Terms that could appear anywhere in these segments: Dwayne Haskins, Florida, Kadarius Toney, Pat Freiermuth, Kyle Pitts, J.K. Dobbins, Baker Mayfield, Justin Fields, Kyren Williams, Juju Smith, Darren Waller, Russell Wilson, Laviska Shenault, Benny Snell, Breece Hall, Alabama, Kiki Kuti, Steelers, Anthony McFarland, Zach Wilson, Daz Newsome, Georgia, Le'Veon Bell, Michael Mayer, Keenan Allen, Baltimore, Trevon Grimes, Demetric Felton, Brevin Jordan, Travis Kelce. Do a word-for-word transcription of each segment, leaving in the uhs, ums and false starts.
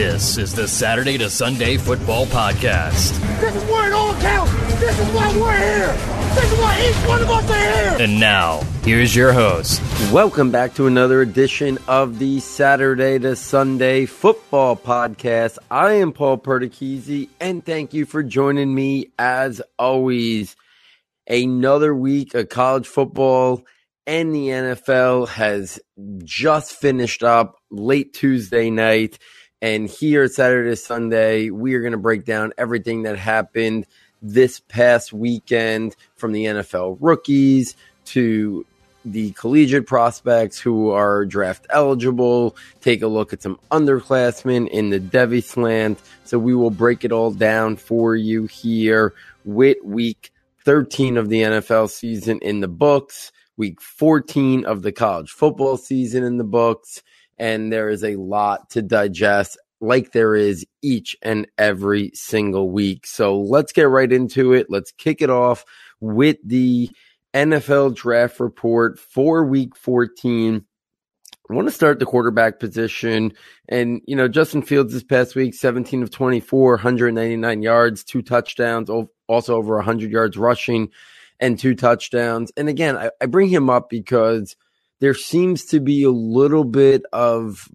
This is the Saturday to Sunday Football Podcast. This is where it all counts. This is why we're here. This is why each one of us are here. And now, here's your host. Welcome back to another edition of the Saturday to Sunday Football Podcast. I am Paul Perticchese, and thank you for joining me as always. Another week of college football and the N F L has just finished up late Tuesday night. And here at Saturday to Sunday, we are going to break down everything that happened this past weekend, from the N F L rookies to the collegiate prospects who are draft eligible. Take a look at some underclassmen in the Devi Slant. So we will break it all down for you here with week thirteen of the N F L season in the books, week fourteen of the college football season in the books. And there is a lot to digest, like there is each and every single week. So let's get right into it. Let's kick it off with the N F L draft report for week fourteen. I want to start the quarterback position. And, you know, Justin Fields this past week, seventeen of twenty-four, one hundred ninety-nine yards, two touchdowns, also over one hundred yards rushing and two touchdowns. And again, I, I bring him up because there seems to be a little bit of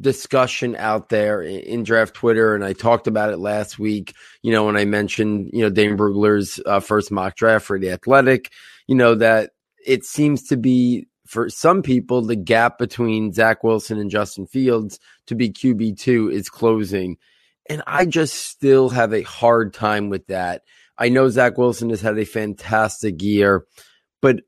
discussion out there in, in draft Twitter, and I talked about it last week, you know, when I mentioned, you know, Dane Brugler's uh, first mock draft for The Athletic, you know, that it seems to be, for some people, the gap between Zach Wilson and Justin Fields to be Q B two is closing. And I just still have a hard time with that. I know Zach Wilson has had a fantastic year, but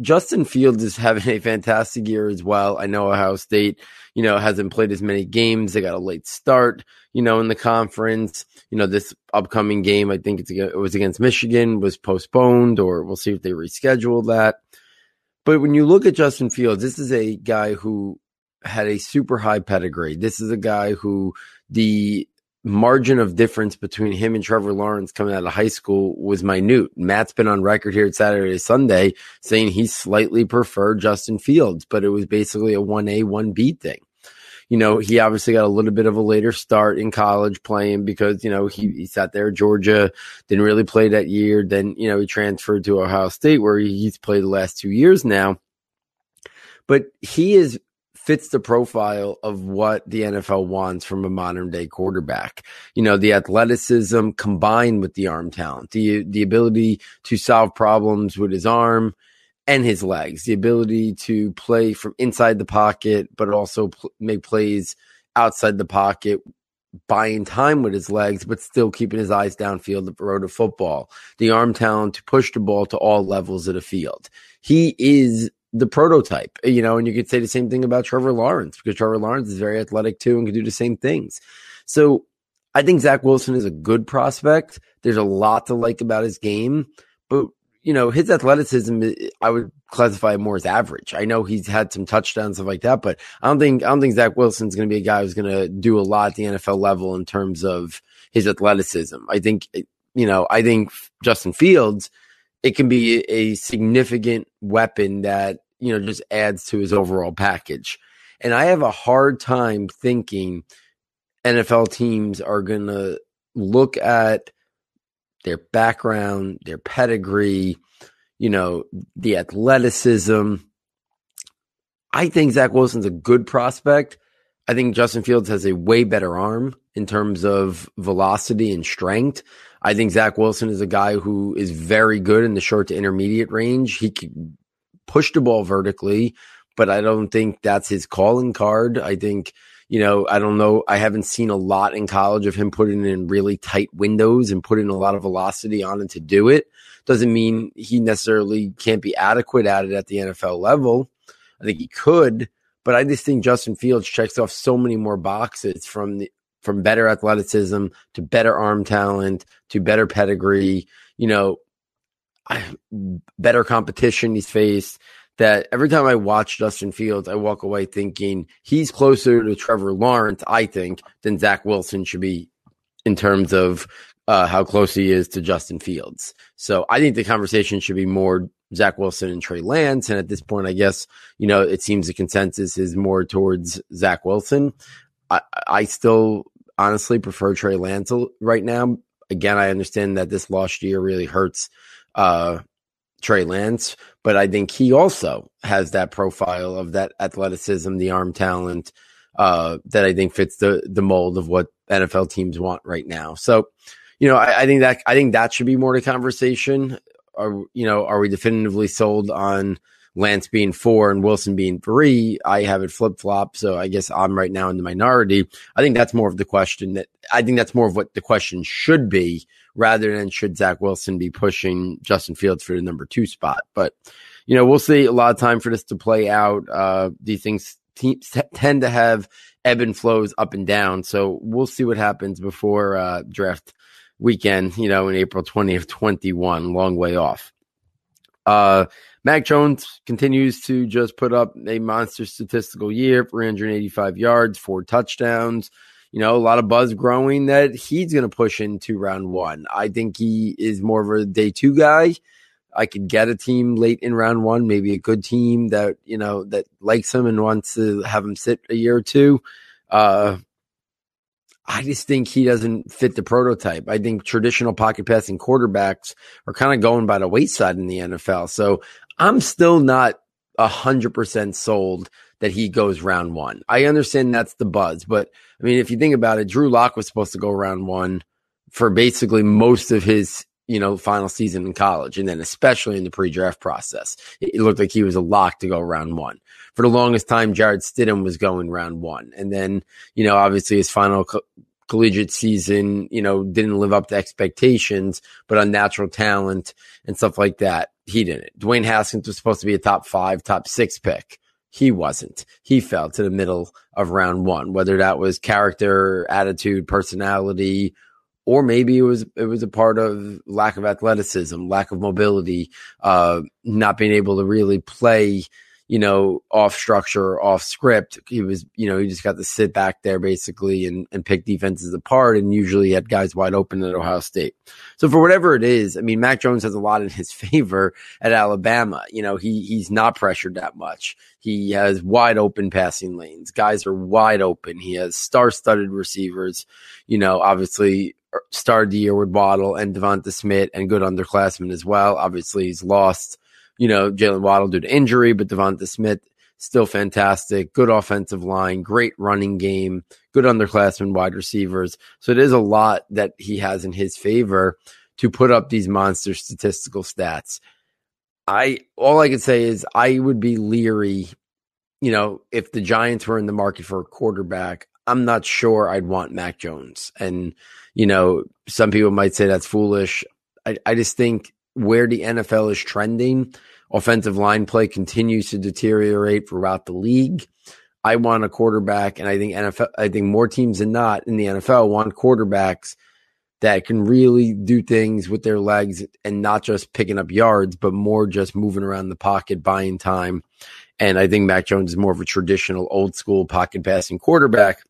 Justin Fields is having a fantastic year as well. I know Ohio State, you know, hasn't played as many games. They got a late start, you know, in the conference. You know, this upcoming game, I think it's, it was against Michigan, was postponed, or we'll see if they reschedule that. But when you look at Justin Fields, this is a guy who had a super high pedigree. This is a guy who the margin of difference between him and Trevor Lawrence coming out of high school was minute. Matt's been on record here at Saturday to Sunday saying he slightly preferred Justin Fields, but it was basically a one A, one B thing. You know, he obviously got a little bit of a later start in college playing because, you know, he, he sat there at Georgia, didn't really play that year. Then, you know, he transferred to Ohio State, where he's played the last two years now. But he is fits the profile of what the N F L wants from a modern day quarterback. You know, the athleticism combined with the arm talent, the, the ability to solve problems with his arm and his legs, the ability to play from inside the pocket, but also pl- make plays outside the pocket, buying time with his legs, but still keeping his eyes downfield the road to football, the arm talent to push the ball to all levels of the field. He is the prototype, you know, and you could say the same thing about Trevor Lawrence, because Trevor Lawrence is very athletic too and can do the same things. So I think Zach Wilson is a good prospect. There's a lot to like about his game, but, you know, his athleticism, I would classify more as average. I know he's had some touchdowns, stuff like that, but I don't think, I don't think Zach Wilson's going to be a guy who's going to do a lot at the N F L level in terms of his athleticism. I think, you know, I think Justin Fields, it can be a significant weapon that, you know, just adds to his overall package. And I have a hard time thinking N F L teams are going to look at their background, their pedigree, you know, the athleticism. I think Zach Wilson's a good prospect. I think Justin Fields has a way better arm in terms of velocity and strength. I think Zach Wilson is a guy who is very good in the short to intermediate range. He can push the ball vertically, but I don't think that's his calling card. I think, you know, I don't know. I haven't seen a lot in college of him putting in really tight windows and putting a lot of velocity on it to do it. Doesn't mean he necessarily can't be adequate at it at the N F L level. I think he could, but I just think Justin Fields checks off so many more boxes, from the from better athleticism to better arm talent to better pedigree, you know, better competition he's faced, that every time I watch Justin Fields, I walk away thinking he's closer to Trevor Lawrence, I think, than Zach Wilson should be in terms of uh, how close he is to Justin Fields. So I think the conversation should be more Zach Wilson and Trey Lance. And at this point, I guess, you know, it seems the consensus is more towards Zach Wilson. I, I still honestly prefer Trey Lance right now. Again, I understand that this last year really hurts uh, Trey Lance, but I think he also has that profile of that athleticism, the arm talent uh, that I think fits the the mold of what N F L teams want right now. So, you know, I, I think that I think that should be more to conversation. Are, you know, are we definitively sold on Lance being four and Wilson being three? I have it flip flop, so I guess I'm right now in the minority. I think that's more of the question that I think that's more of what the question should be, rather than should Zach Wilson be pushing Justin Fields for the number two spot. But, you know, we'll see. A lot of time for this to play out. Uh, these things t- tend to have ebb and flows, up and down. So we'll see what happens before uh, draft weekend, you know, in April twentieth, twenty-one, long way off. Uh, Mac Jones continues to just put up a monster statistical year, three hundred eighty-five yards, four touchdowns. You know, a lot of buzz growing that he's going to push into round one. I think he is more of a day two guy. I could get a team late in round one, maybe a good team that, you know, that likes him and wants to have him sit a year or two. Uh, I just think he doesn't fit the prototype. I think traditional pocket passing quarterbacks are kind of going by the wayside in the N F L. So I'm still not one hundred percent sold that he goes round one. I understand that's the buzz, but I mean, if you think about it, Drew Lock was supposed to go round one for basically most of his, you know, final season in college. And then especially in the pre-draft process, it looked like he was a lock to go round one. For the longest time, Jared Stidham was going round one. And then, you know, obviously his final co- collegiate season, you know, didn't live up to expectations, but on natural talent and stuff like that, he didn't. Dwayne Haskins was supposed to be a top five, top six pick. He wasn't. He fell to the middle of round one, whether that was character, attitude, personality, or maybe it was it was a part of lack of athleticism, lack of mobility, uh, not being able to really play, you know, off structure, off script. He was, you know, he just got to sit back there basically and, and pick defenses apart, and usually had guys wide open at Ohio State. So for whatever it is, I mean, Mac Jones has a lot in his favor at Alabama. You know, he he's not pressured that much. He has wide open passing lanes. Guys are wide open. He has star-studded receivers. You know, obviously started the year with Waddle and Devonta Smith and good underclassmen as well. Obviously, he's lost, you know, Jaylen Waddle due to injury, but Devonta Smith still fantastic. Good offensive line, great running game, good underclassmen, wide receivers. So there's a lot that he has in his favor to put up these monster statistical stats. I all I can say is I would be leery, you know, if the Giants were in the market for a quarterback. I'm not sure I'd want Mac Jones. And, you know, some people might say that's foolish. I, I just think where the N F L is trending, offensive line play continues to deteriorate throughout the league. I want a quarterback, and I think N F L, I think more teams than not in the N F L want quarterbacks that can really do things with their legs and not just picking up yards, but more just moving around the pocket, buying time. And I think Mac Jones is more of a traditional old school pocket passing quarterback.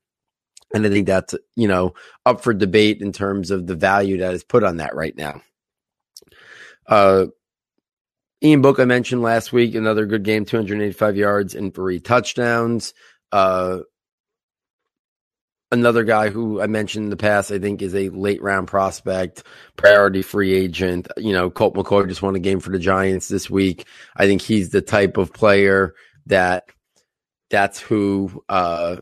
And I think that's, you know, up for debate in terms of the value that is put on that right now. Uh, Ian Book, I mentioned last week, another good game, two hundred eighty-five yards and three touchdowns. Uh, another guy who I mentioned in the past, I think is a late round prospect, priority free agent. You know, Colt McCoy just won a game for the Giants this week. I think he's the type of player that that's who, uh,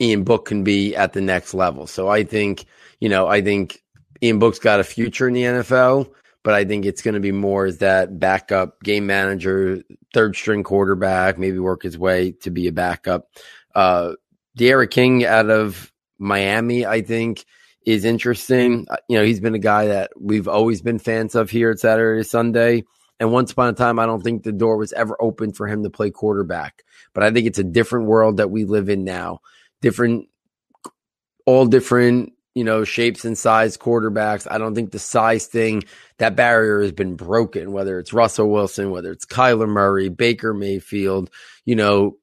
Ian Book can be at the next level. So I think, you know, I think Ian Book's got a future in the N F L, but I think it's going to be more as that backup game manager, third string quarterback, maybe work his way to be a backup. Uh, D'Eriq King out of Miami, I think, is interesting. You know, he's been a guy that we've always been fans of here at Saturday Sunday. And once upon a time, I don't think the door was ever open for him to play quarterback. But I think it's a different world that we live in now. Different, all different, you know, shapes and size quarterbacks. I don't think the size thing, that barrier has been broken, whether it's Russell Wilson, whether it's Kyler Murray, Baker Mayfield, you know,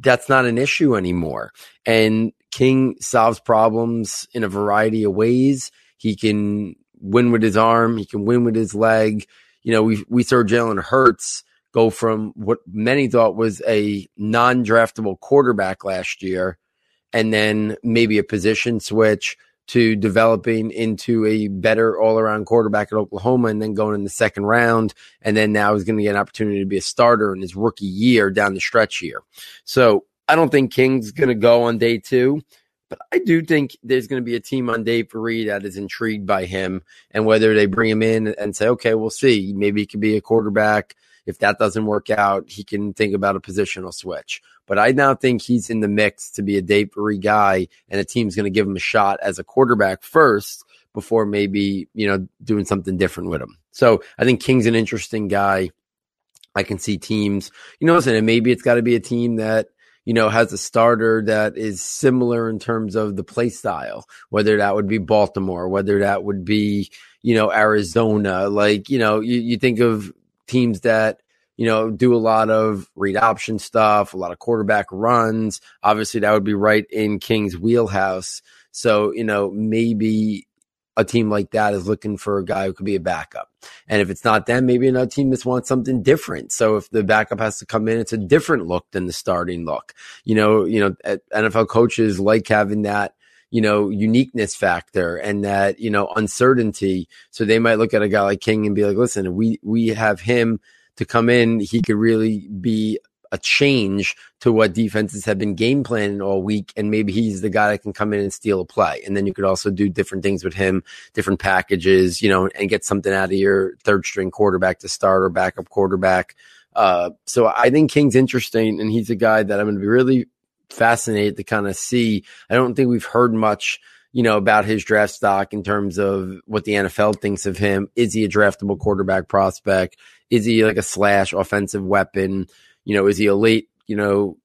that's not an issue anymore. And King solves problems in a variety of ways. He can win with his arm. He can win with his leg. You know, we, we saw Jalen Hurts go from what many thought was a non-draftable quarterback last year and then maybe a position switch to developing into a better all-around quarterback at Oklahoma and then going in the second round. And then now he's going to get an opportunity to be a starter in his rookie year down the stretch here. So I don't think King's going to go on day two, but I do think there's going to be a team on day three that is intrigued by him, and whether they bring him in and say, okay, we'll see, maybe he could be a quarterback. If that doesn't work out, he can think about a positional switch. But I now think he's in the mix to be a day three guy, and a team's going to give him a shot as a quarterback first before maybe, you know, doing something different with him. So I think King's an interesting guy. I can see teams, you know, listen, and maybe it's got to be a team that, you know, has a starter that is similar in terms of the play style, whether that would be Baltimore, whether that would be, you know, Arizona. Like, you know, you, you think of teams that, you know, do a lot of read option stuff, a lot of quarterback runs. Obviously, that would be right in King's wheelhouse. So, you know, maybe a team like that is looking for a guy who could be a backup. And if it's not them, maybe another team just wants something different. So if the backup has to come in, it's a different look than the starting look. You know, you know, N F L coaches like having that, you know, uniqueness factor and that, you know, uncertainty. So they might look at a guy like King and be like, listen, we, we have him to come in. He could really be a change to what defenses have been game planning all week. And maybe he's the guy that can come in and steal a play. And then you could also do different things with him, different packages, you know, and get something out of your third string quarterback to start or backup quarterback. Uh, so I think King's interesting, and he's a guy that I'm going to be really fascinated to kind of see. I don't think we've heard much, you know, about his draft stock in terms of what the N F L thinks of him. Is he a draftable quarterback prospect? Is he like a slash offensive weapon? You know, is he a late, you know,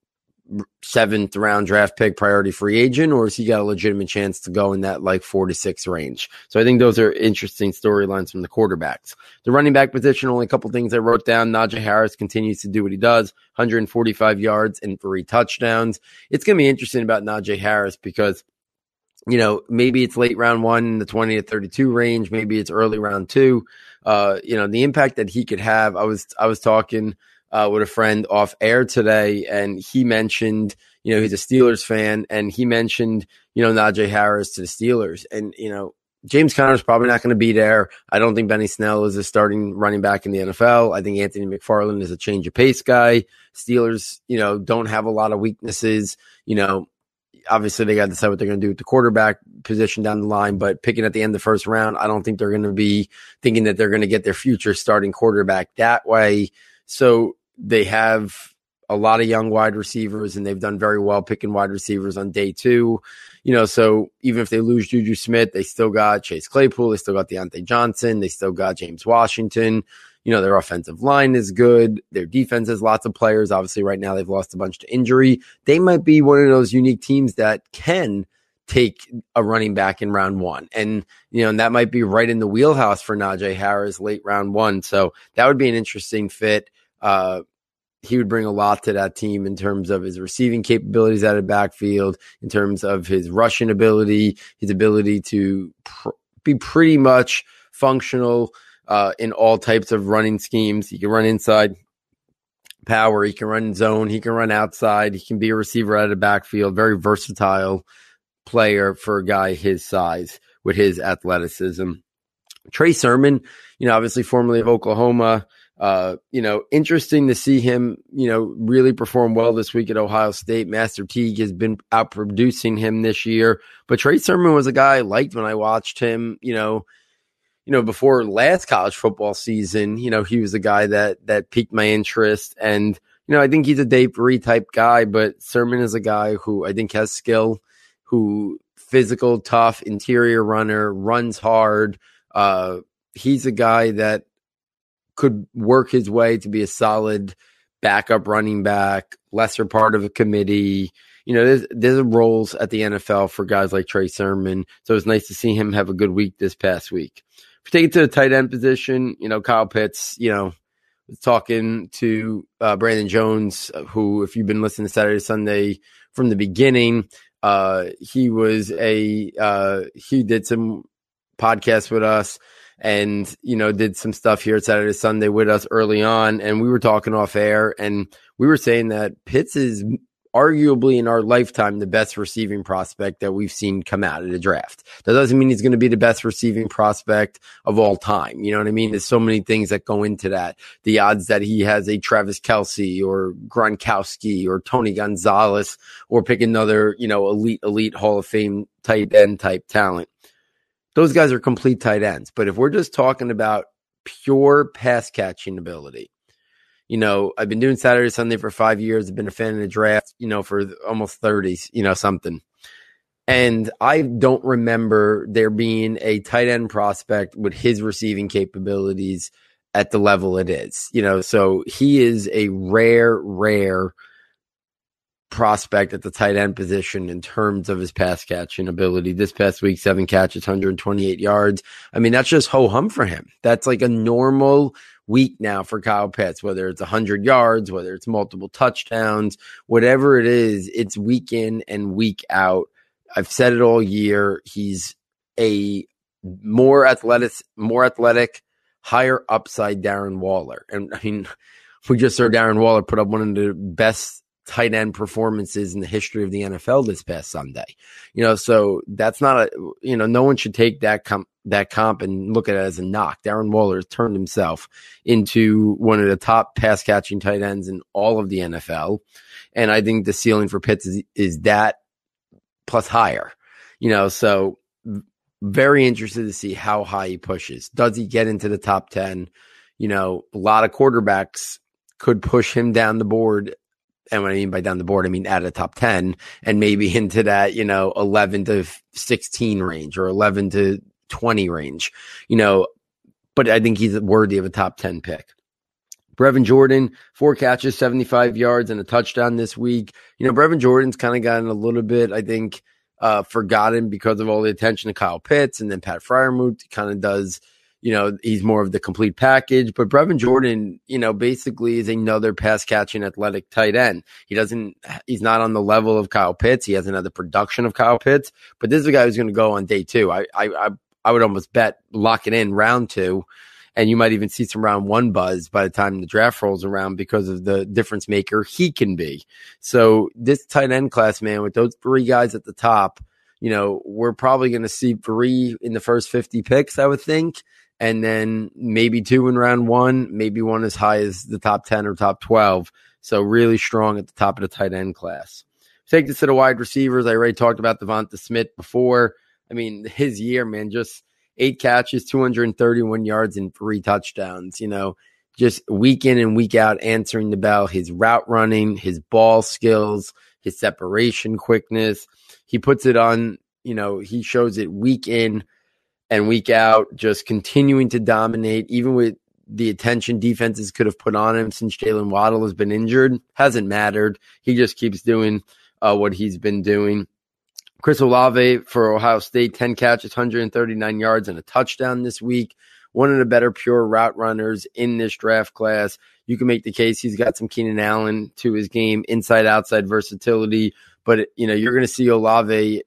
seventh round draft pick priority free agent, or has he got a legitimate chance to go in that like four to six range? So I think those are interesting storylines from the quarterbacks. The running back position, only a couple things I wrote down. Najee Harris continues to do what he does, one hundred forty-five yards and three touchdowns. It's going to be interesting about Najee Harris because, you know, maybe it's late round one in the twenty to thirty-two range. Maybe it's early round two. Uh, you know, the impact that he could have. I was, I was talking Uh, with a friend off air today, and he mentioned, you know, he's a Steelers fan, and he mentioned, you know, Najee Harris to the Steelers. And, you know, James Conner's probably not going to be there. I don't think Benny Snell is a starting running back in the N F L. I think Anthony McFarland is a change of pace guy. Steelers, you know, don't have a lot of weaknesses. You know, obviously they got to decide what they're going to do with the quarterback position down the line, but picking at the end of the first round, I don't think they're going to be thinking that they're going to get their future starting quarterback that way. So they have a lot of young wide receivers, and they've done very well picking wide receivers on day two. You know, so even if they lose Juju Smith, they still got Chase Claypool. They still got Deontay Johnson. They still got James Washington. You know, their offensive line is good. Their defense has lots of players. Obviously, right now they've lost a bunch to injury. They might be one of those unique teams that can take a running back in round one. And, you know, and that might be right in the wheelhouse for Najee Harris late round one. So that would be an interesting fit. Uh, he would bring a lot to that team in terms of his receiving capabilities out of backfield, in terms of his rushing ability, his ability to pr- be pretty much functional uh, in all types of running schemes. He can run inside power. He can run zone. He can run outside. He can be a receiver out of the backfield. Very versatile player for a guy his size with his athleticism. Trey Sermon, you know, obviously formerly of Oklahoma. Uh, you know, interesting to see him, you know, really perform well this week at Ohio State. Master Teague has been outproducing him this year, but Trey Sermon was a guy I liked when I watched him, you know, you know, before last college football season. You know, he was a guy that, that piqued my interest, and, you know, I think he's a Dave Bree type guy, but Sermon is a guy who I think has skill, who physical, tough, interior runner, runs hard. Uh, he's a guy that could work his way to be a solid backup running back, lesser part of a committee. You know, there's, there's roles at the N F L for guys like Trey Sermon. So it's nice to see him have a good week this past week. If you take it to the tight end position, you know, Kyle Pitts, you know, was talking to uh, Brandon Jones, who, if you've been listening to Saturday, Sunday from the beginning, uh, he was a, uh, he did some podcasts with us. and, you know, did some stuff here at Saturday, Sunday with us early on. And we were talking off air, and we were saying that Pitts is arguably in our lifetime the best receiving prospect that we've seen come out of the draft. That doesn't mean he's going to be the best receiving prospect of all time. You know what I mean? There's so many things that go into that. The odds that he has a Travis Kelce or Gronkowski or Tony Gonzalez, or pick another, you know, elite, elite Hall of Fame tight end type talent. Those guys are complete tight ends. But if we're just talking about pure pass catching ability, you know, I've been doing Saturday, Sunday for five years. I've been a fan of the draft, you know, for almost thirty, you know, something. And I don't remember there being a tight end prospect with his receiving capabilities at the level it is, you know. So he is a rare, rare prospect at the tight end position in terms of his pass catching ability. This past week, seven catches, one hundred twenty-eight yards. I mean, that's just ho-hum for him. That's like a normal week now for Kyle Pitts, whether it's one hundred yards, whether it's multiple touchdowns, whatever it is, it's week in and week out. I've said it all year. He's a more athletic, more athletic, higher upside Darren Waller. And I mean, we just saw Darren Waller put up one of the best tight end performances in the history of the N F L this past Sunday. You know, so that's not a, you know, no one should take that comp, that comp and look at it as a knock. Darren Waller has turned himself into one of the top pass catching tight ends in all of the N F L. And I think the ceiling for Pitts is, is that plus higher, you know, so very interested to see how high he pushes. Does he get into the top ten? You know, a lot of quarterbacks could push him down the board. And what I mean by down the board, I mean out of the top ten and maybe into that, you know, eleven to sixteen range or eleven to twenty range, you know, but I think he's worthy of a top ten pick. Brevin Jordan, four catches, seventy-five yards and a touchdown this week. You know, Brevin Jordan's kind of gotten a little bit, I think, uh, forgotten because of all the attention to Kyle Pitts. And then Pat Freiermuth kind of does, you know, he's more of the complete package, but Brevin Jordan, you know, basically is another pass catching athletic tight end. He doesn't, he's not on the level of Kyle Pitts. He hasn't had the production of Kyle Pitts, but this is a guy who's going to go on day two. I, I, I would almost bet lock it in round two, and you might even see some round one buzz by the time the draft rolls around because of the difference maker he can be. So this tight end class, man, with those three guys at the top, you know, we're probably going to see three in the first fifty picks, I would think. And then maybe two in round one, maybe one as high as the top ten or top twelve. So really strong at the top of the tight end class. Take this to the wide receivers. I already talked about Devonta Smith before. I mean, his year, man, just eight catches, two hundred thirty-one yards, and three touchdowns. You know, just week in and week out answering the bell, his route running, his ball skills, his separation quickness. He puts it on, you know, he shows it week in and week out, just continuing to dominate, even with the attention defenses could have put on him since Jaylen Waddle has been injured. Hasn't mattered. He just keeps doing uh, what he's been doing. Chris Olave for Ohio State, ten catches, one hundred thirty-nine yards, and a touchdown this week. One of the better pure route runners in this draft class. You can make the case he's got some Keenan Allen to his game, inside-outside versatility. But, you know, you're going to see Olave.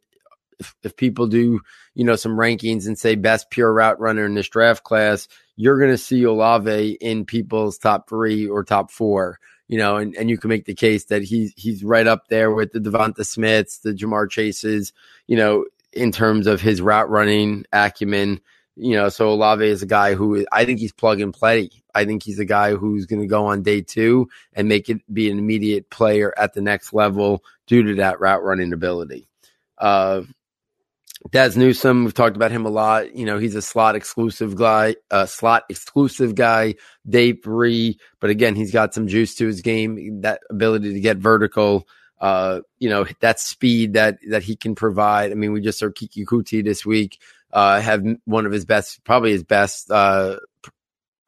If, if people do, you know, some rankings and say best pure route runner in this draft class, you're going to see Olave in people's top three or top four, you know, and, and you can make the case that he's, he's right up there with the Devonta Smiths, the Jamar Chases, you know, in terms of his route running acumen, you know, so Olave is a guy who I think he's plug and play. I think he's a guy who's going to go on day two and make it be an immediate player at the next level due to that route running ability. Uh, Daz Newsome, we've talked about him a lot. You know, he's a slot exclusive guy, uh, slot exclusive guy, day three. But again, he's got some juice to his game, that ability to get vertical, uh, you know, that speed that that he can provide. I mean, we just saw Kiki Kuti this week uh, have one of his best, probably his best uh,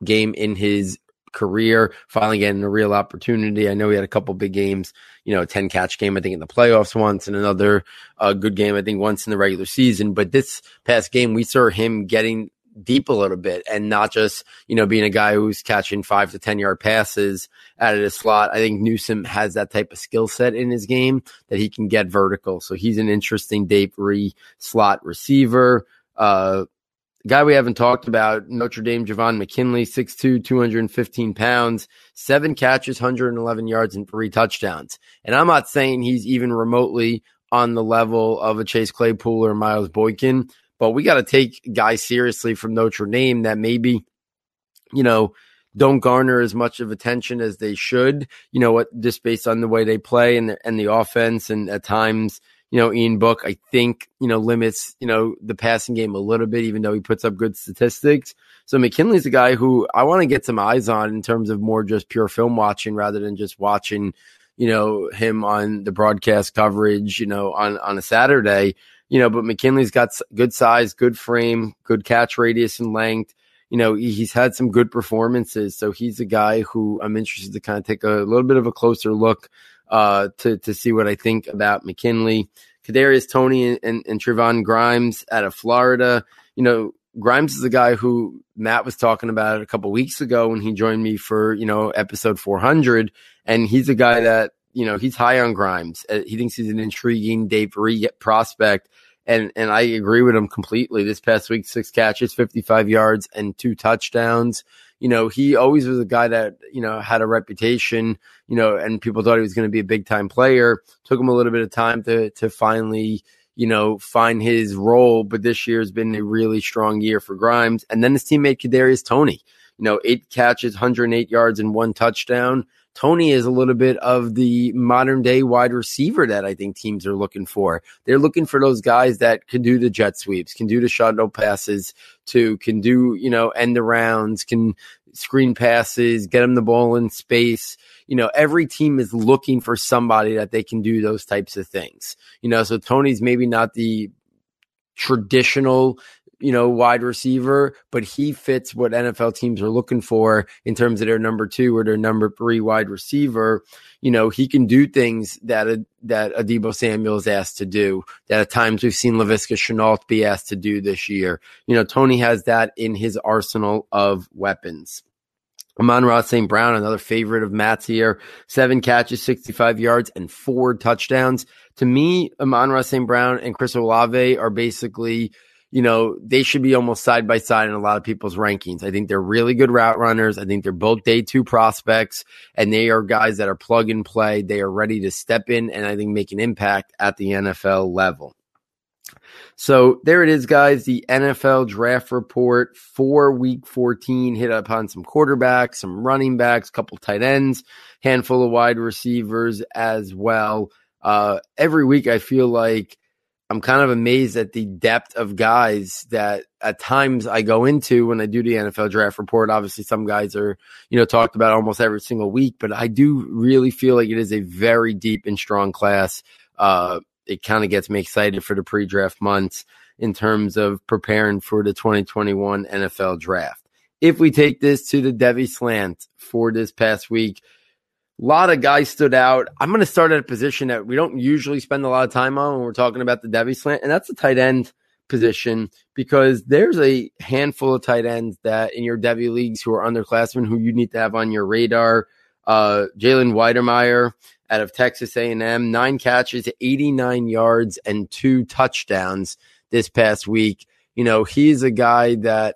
game in his career, finally getting a real opportunity. I know he had a couple big games, you know, a ten catch game, I think in the playoffs once, and another uh, good game, I think once in the regular season. But this past game, we saw him getting deep a little bit and not just, you know, being a guy who's catching five to ten yard passes out of the slot. I think Newsome has that type of skill set in his game that he can get vertical. So he's an interesting day three slot receiver. Uh, guy we haven't talked about, Notre Dame, Javon McKinley, six foot two, two hundred fifteen pounds, seven catches, one hundred eleven yards, and three touchdowns. And I'm not saying he's even remotely on the level of a Chase Claypool or Miles Boykin, but we got to take guys seriously from Notre Dame that maybe, you know, don't garner as much of attention as they should, you know, what, just based on the way they play and the, and the offense. And at times, you know, Ian Book, I think, you know, limits, you know, the passing game a little bit, even though he puts up good statistics. So McKinley's a guy who I want to get some eyes on in terms of more just pure film watching rather than just watching, you know, him on the broadcast coverage, you know, on, on a Saturday, you know, but McKinley's got good size, good frame, good catch radius and length. You know, he's had some good performances, so he's a guy who I'm interested to kind of take a little bit of a closer look uh, to to see what I think about McKinley. Kadarius Toney and, and, and Trevon Grimes out of Florida. You know, Grimes is a guy who Matt was talking about a couple weeks ago when he joined me for, you know, episode four hundred, and he's a guy that, you know, he's high on Grimes. He thinks he's an intriguing Dave Reed prospect. And and I agree with him completely. This past week, six catches, fifty-five yards, and two touchdowns. You know, he always was a guy that, you know, had a reputation, you know, and people thought he was going to be a big-time player. Took him a little bit of time to to finally, you know, find his role. But this year has been a really strong year for Grimes. And then his teammate, Kadarius Toney, you know, eight catches, one hundred eight yards, and one touchdown. Toney is a little bit of the modern day wide receiver that I think teams are looking for. They're looking for those guys that can do the jet sweeps, can do the shuttle passes to, can do, you know, end arounds, can screen passes, get them the ball in space. You know, every team is looking for somebody that they can do those types of things. You know, so Toney's maybe not the traditional, you know, wide receiver, but he fits what N F L teams are looking for in terms of their number two or their number three wide receiver. You know, he can do things that a, that Adebo Samuel is asked to do, that at times we've seen Laviska Shenault be asked to do this year. You know, Toney has that in his arsenal of weapons. Amon-Ra Saint Brown, another favorite of Matt's here, seven catches, sixty-five yards, and four touchdowns. To me, Amon-Ra Saint Brown and Chris Olave are basically, you know, they should be almost side by side in a lot of people's rankings. I think they're really good route runners. I think they're both day two prospects, and they are guys that are plug and play. They are ready to step in and I think make an impact at the N F L level. So there it is, guys. The N F L draft report for week fourteen hit upon some quarterbacks, some running backs, couple tight ends, handful of wide receivers as well. Uh, every week I feel like I'm kind of amazed at the depth of guys that at times I go into when I do the N F L draft report. Obviously, some guys are, you know, talked about almost every single week, but I do really feel like it is a very deep and strong class. Uh, it kind of gets me excited for the pre-draft months in terms of preparing for the twenty twenty-one N F L draft. If we take this to the Devy Slant for this past week, a lot of guys stood out. I'm going to start at a position that we don't usually spend a lot of time on when we're talking about the Devy Slant, and that's the tight end position, because there's a handful of tight ends that in your Devy leagues who are underclassmen who you need to have on your radar. Uh, Jalen Wydermyer out of Texas A and M, nine catches, eighty-nine yards, and two touchdowns this past week. You know, he's a guy that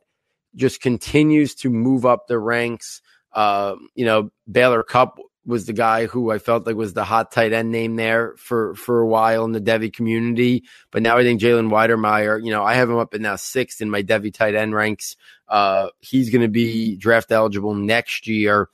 just continues to move up the ranks. Uh, you know, Baylor Cup was the guy who I felt like was the hot tight end name there for, for a while in the Devy community. But now I think Jalen Wydermyer, you know, I have him up at now sixth in my Devy tight end ranks. Uh, he's going to be draft eligible next year.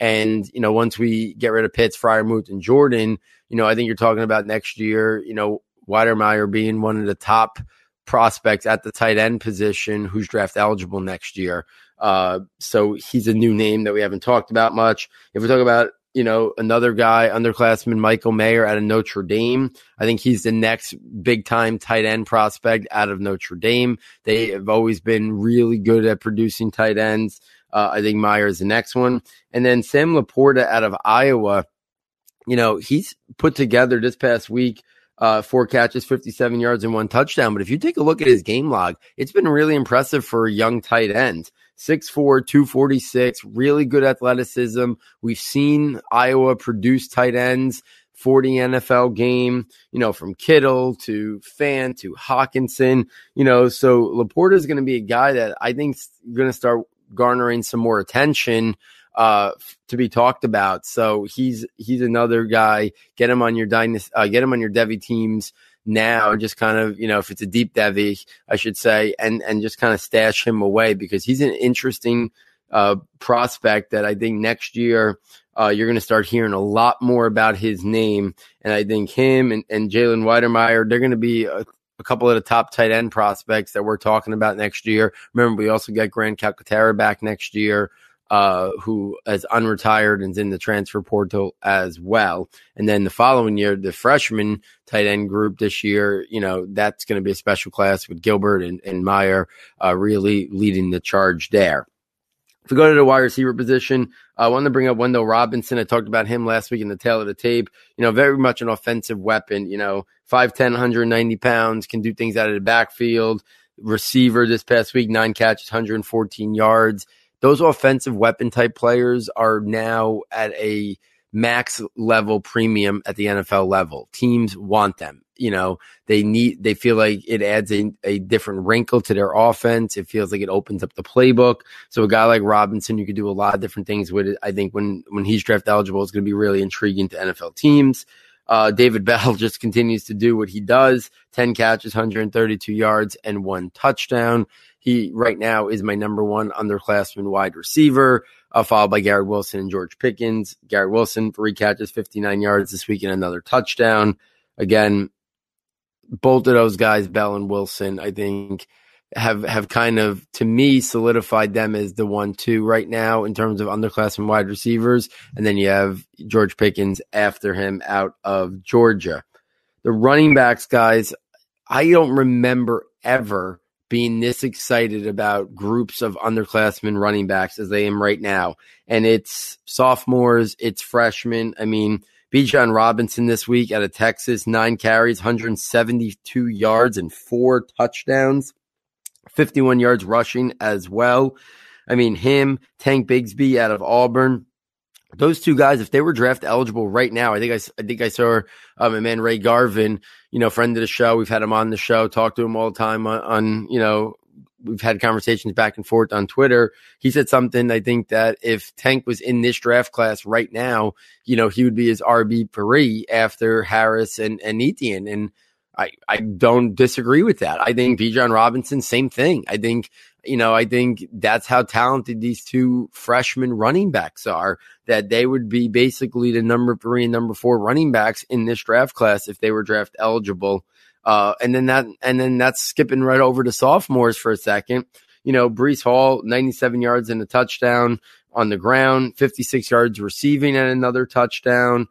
And, you know, once we get rid of Pitts, Freiermuth, and Jordan, you know, I think you're talking about next year, you know, Wydermyer being one of the top prospects at the tight end position who's draft eligible next year. Uh, so he's a new name that we haven't talked about much. If we talk about, you know, another guy, underclassman Michael Mayer out of Notre Dame, I think he's the next big-time tight end prospect out of Notre Dame. They have always been really good at producing tight ends. Uh, I think Meyer is the next one. And then Sam Laporta out of Iowa, you know, he's put together this past week uh, four catches, fifty-seven yards, and one touchdown. But if you take a look at his game log, it's been really impressive for a young tight end. six foot four, two forty-six, really good athleticism. We've seen Iowa produce tight ends forty N F L game, you know, from Kittle to Fan to Hawkinson, you know, so Laporta is going to be a guy that I think's going to start garnering some more attention uh, to be talked about. So he's, he's another guy. Get him on your dynasty, uh, get him on your Devy teams now, just kind of, you know, if it's a deep Devy, I should say, and, and just kind of stash him away, because he's an interesting uh, prospect that I think next year uh, you're going to start hearing a lot more about his name. And I think him and, and Jalen Wydermyer, they're going to be a, a couple of the top tight end prospects that we're talking about next year. Remember, we also got Grand Calcaterra back next year, uh, who is unretired and is in the transfer portal as well. And then the following year, the freshman tight end group this year, you know, that's going to be a special class with Gilbert and, and Meyer uh, really leading the charge there. If we go to the wide receiver position, I want to bring up Wendell Robinson. I talked about him last week in the tail of the tape. You know, very much an offensive weapon. You know, five ten, one hundred ninety pounds, can do things out of the backfield. Receiver this past week, nine catches, one hundred fourteen yards. Those offensive weapon type players are now at a max level premium at the N F L level. Teams want them. You know, they need, they feel like it adds a, a different wrinkle to their offense. It feels like it opens up the playbook. So a guy like Robinson, you could do a lot of different things with it. I think when, when he's draft eligible, it's going to be really intriguing to N F L teams. Uh, David Bell just continues to do what he does. ten catches, one hundred thirty-two yards, and one touchdown. He right now is my number one underclassman wide receiver, uh, followed by Garrett Wilson and George Pickens. Garrett Wilson, three catches, fifty-nine yards this week and another touchdown. Again, both of those guys, Bell and Wilson, I think have, have kind of, to me, solidified them as the one, two right now in terms of underclassmen wide receivers. And then you have George Pickens after him out of Georgia. The running backs, guys, I don't remember ever being this excited about groups of underclassmen running backs as I am right now. And it's sophomores, it's freshmen. I mean, Bijan Robinson this week out of Texas, nine carries, one hundred seventy-two yards and four touchdowns, fifty-one yards rushing as well. I mean, him, Tank Bigsby out of Auburn. Those two guys, if they were draft eligible right now, I think I, I think I saw um, a man, Ray Garvin, you know, friend of the show. We've had him on the show, talked to him all the time on, on you know, we've had conversations back and forth on Twitter. He said something, I think, that if Tank was in this draft class right now, you know, he would be his R B three after Harris and, and Etienne. And I, I don't disagree with that. I think Bijan Robinson, same thing. I think, you know, I think that's how talented these two freshman running backs are, that they would be basically the number three and number four running backs in this draft class if they were draft eligible. Uh, and then that, and then that's skipping right over to sophomores for a second. You know, Breece Hall, ninety-seven yards and a touchdown on the ground, fifty-six yards receiving and another touchdown.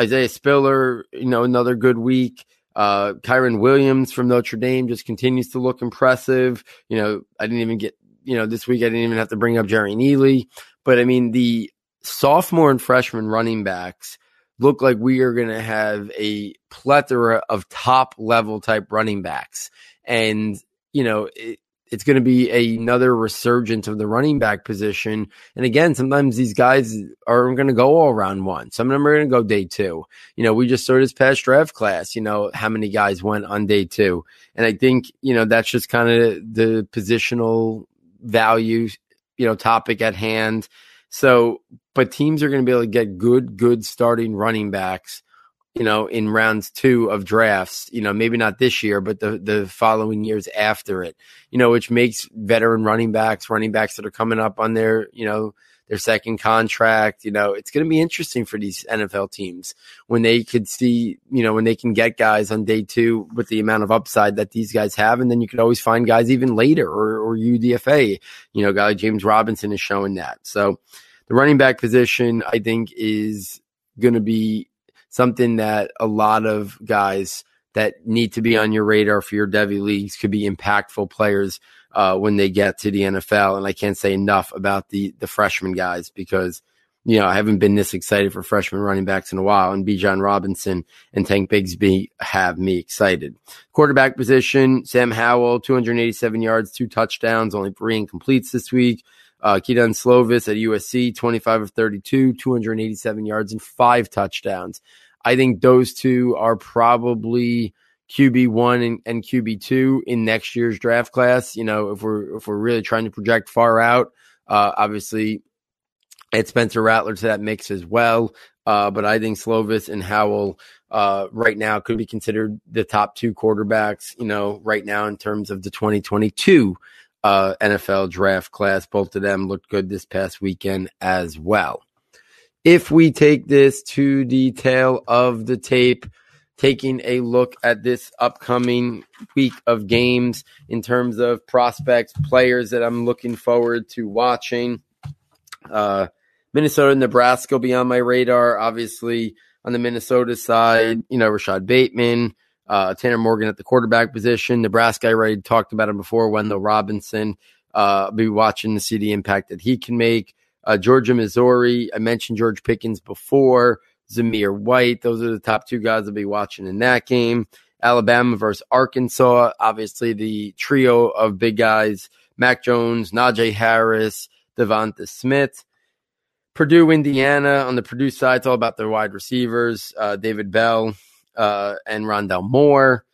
Isaiah Spiller, you know, another good week. Uh, Kyren Williams from Notre Dame just continues to look impressive. You know, I didn't even get, you know, this week I didn't even have to bring up Jerry Neely. But I mean, the sophomore and freshman running backs look like we are going to have a plethora of top-level type running backs. And, you know, it, it's going to be a, another resurgence of the running back position. And, again, sometimes these guys are going to go all round one. Some of them are going to go day two. You know, we just saw this past draft class, you know, how many guys went on day two. And I think, you know, that's just kind of the positional value, you know, topic at hand. So, but teams are going to be able to get good, good starting running backs, you know, in rounds two of drafts, you know, maybe not this year, but the, the following years after it, you know, which makes veteran running backs, running backs that are coming up on their, you know, their second contract. You know, it's going to be interesting for these N F L teams when they could see, you know, when they can get guys on day two with the amount of upside that these guys have. And then you could always find guys even later or, or U D F A, you know, a guy like James Robinson is showing that. So the running back position, I think, is going to be something that a lot of guys that need to be on your radar for your Devy leagues could be impactful players uh, when they get to the N F L. And I can't say enough about the the freshman guys because, you know, I haven't been this excited for freshman running backs in a while. And Bijan Robinson and Tank Bigsby have me excited. Quarterback position, Sam Howell, two hundred eighty-seven yards, two touchdowns, only three incompletes this week. Uh, Keaton Slovis at U S C, twenty-five of thirty-two, two hundred eighty-seven yards and five touchdowns. I think those two are probably Q B one and, and Q B two in next year's draft class. You know, if we're, if we're really trying to project far out, uh, obviously add Spencer Rattler to that mix as well. Uh, but I think Slovis and Howell uh, right now could be considered the top two quarterbacks, you know, right now in terms of the twenty twenty-two uh, N F L draft class. Both of them looked good this past weekend as well. If we take this to the tail of the tape, taking a look at this upcoming week of games in terms of prospects, players that I'm looking forward to watching. Uh, Minnesota and Nebraska will be on my radar. Obviously, on the Minnesota side, you know, Rashad Bateman, uh, Tanner Morgan at the quarterback position. Nebraska, I already talked about him before, Wendell Robinson. Uh, I'll be watching to see the impact that he can make. Uh, Georgia, Missouri, I mentioned George Pickens before. Zamir White, those are the top two guys I'll be watching in that game. Alabama versus Arkansas, obviously the trio of big guys, Mac Jones, Najee Harris, Devonta Smith. Purdue, Indiana, on the Purdue side, it's all about their wide receivers, uh, David Bell uh, and Rondell Moore.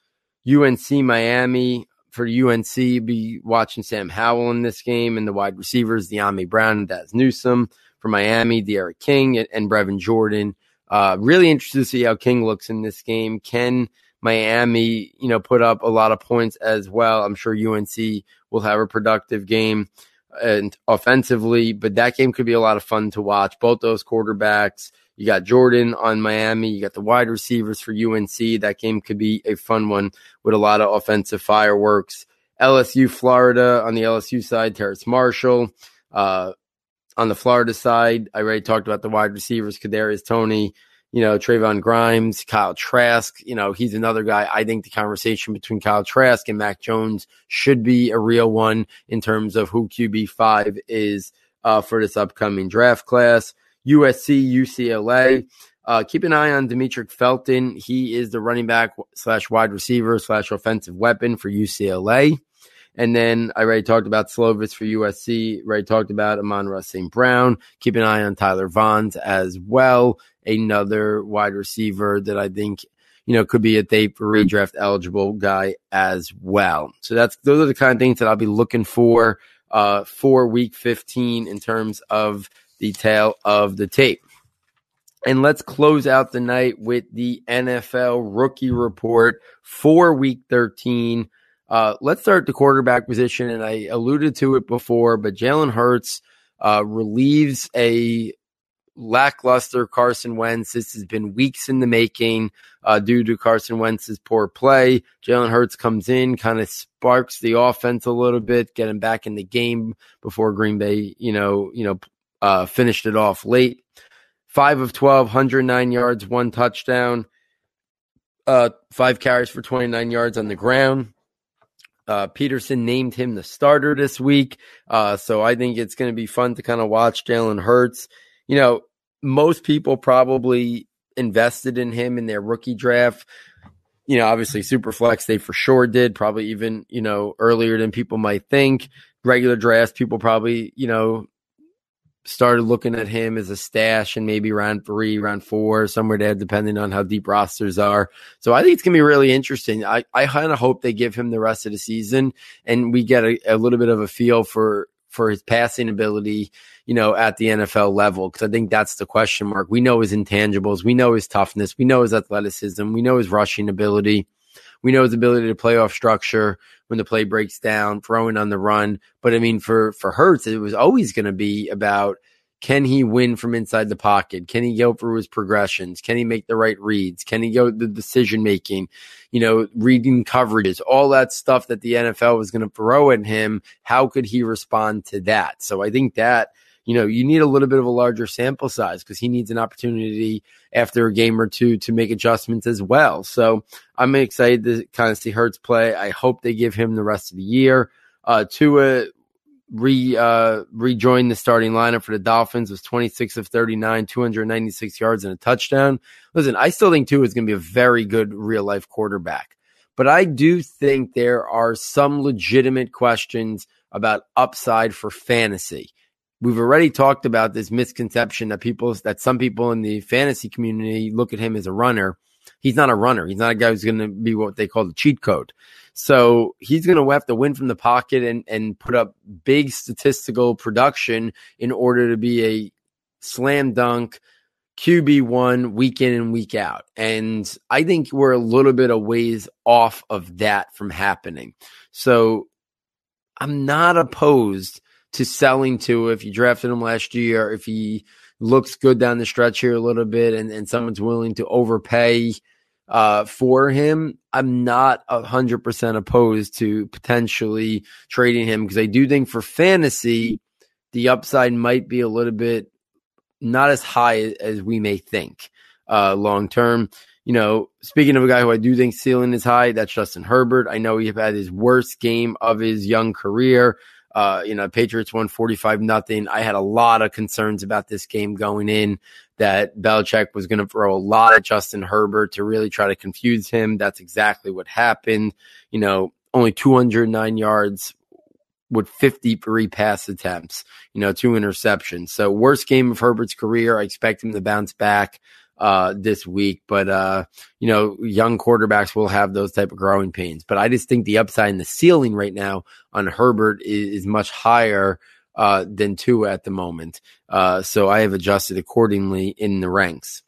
U N C, Miami, for U N C, be watching Sam Howell in this game, and the wide receivers, De'Ami Brown and Daz Newsome. For Miami, D'Eriq King and, and Brevin Jordan. Uh, really interested to see how King looks in this game. Can Miami, you know, put up a lot of points as well? I'm sure U N C will have a productive game and offensively, but that game could be a lot of fun to watch. Both those quarterbacks, you got Jordan on Miami, you got the wide receivers for U N C. That game could be a fun one with a lot of offensive fireworks. L S U, Florida, on the L S U side, Terrace Marshall. Uh, on the Florida side, I already talked about the wide receivers, Kadarius Toney, you know, Trevon Grimes, Kyle Trask. You know, he's another guy. I think the conversation between Kyle Trask and Mac Jones should be a real one in terms of who Q B five is uh, for this upcoming draft class. U S C, U C L A. Uh, keep an eye on Demetric Felton. He is the running back slash wide receiver slash offensive weapon for U C L A. And then I already talked about Slovis for U S C. Already talked about Amon-Ra Saint Brown. Keep an eye on Tyler Vaughns as well, another wide receiver that I think, you know, could be a date for redraft eligible guy as well. So that's those are the kind of things that I'll be looking for uh, for Week fifteen in terms of the tail of the tape. And let's close out the night with the N F L Rookie Report for Week thirteen. Uh, let's start the quarterback position, and I alluded to it before, but Jalen Hurts uh, relieves a lackluster Carson Wentz. This has been weeks in the making uh, due to Carson Wentz's poor play. Jalen Hurts comes in, kind of sparks the offense a little bit, get him back in the game before Green Bay, you know, you know, uh, finished it off late. five of twelve, one hundred nine yards, one touchdown, uh, five carries for twenty-nine yards on the ground. Uh, Peterson named him the starter this week. Uh, so I think it's going to be fun to kind of watch Jalen Hurts. You know, most people probably invested in him in their rookie draft. You know, obviously Superflex, they for sure did, probably even, you know, earlier than people might think. Regular drafts, people probably, you know, started looking at him as a stash and maybe round three, round four, somewhere there, depending on how deep rosters are. So I think it's going to be really interesting. I, I kind of hope they give him the rest of the season and we get a, a little bit of a feel for, for his passing ability, you know, at the N F L level. Cause I think that's the question mark. We know his intangibles. We know his toughness. We know his athleticism. We know his rushing ability. We know his ability to play off structure when the play breaks down, throwing on the run. But, I mean, for, for Hurts, it was always going to be about can he win from inside the pocket? Can he go through his progressions? Can he make the right reads? Can he go the decision-making, you know, reading coverages, all that stuff that the N F L was going to throw at him? How could he respond to that? So I think that, you know, you need a little bit of a larger sample size because he needs an opportunity after a game or two to make adjustments as well. So I'm excited to kind of see Hurts play. I hope they give him the rest of the year. Uh, Tua re, uh, rejoined the starting lineup for the Dolphins. Was twenty-six of thirty-nine, two hundred ninety-six yards and a touchdown. Listen, I still think Tua is going to be a very good real-life quarterback. But I do think there are some legitimate questions about upside for fantasy. We've already talked about this misconception that people, that some people in the fantasy community look at him as a runner. He's not a runner. He's not a guy who's going to be what they call the cheat code. So he's going to have to win from the pocket and, and put up big statistical production in order to be a slam dunk Q B one week in and week out. And I think we're a little bit a ways off of that from happening. So I'm not opposed to selling to if you drafted him last year, if he looks good down the stretch here a little bit and, and someone's willing to overpay uh, for him. I'm not one hundred percent opposed to potentially trading him because I do think for fantasy, the upside might be a little bit not as high as we may think uh, long term. You know, speaking of a guy who I do think ceiling is high, that's Justin Herbert. I know he had his worst game of his young career. Uh, you know, Patriots won forty-five nothing. I had a lot of concerns about this game going in that Belichick was going to throw a lot at Justin Herbert to really try to confuse him. That's exactly what happened. You know, only two hundred nine yards with fifty-three pass attempts, you know, two interceptions. So worst game of Herbert's career. I expect him to bounce back uh this week, but uh you know, young quarterbacks will have those type of growing pains, but I just think the upside and the ceiling right now on Herbert is, is much higher uh than Tua at the moment, uh so I have adjusted accordingly in the ranks.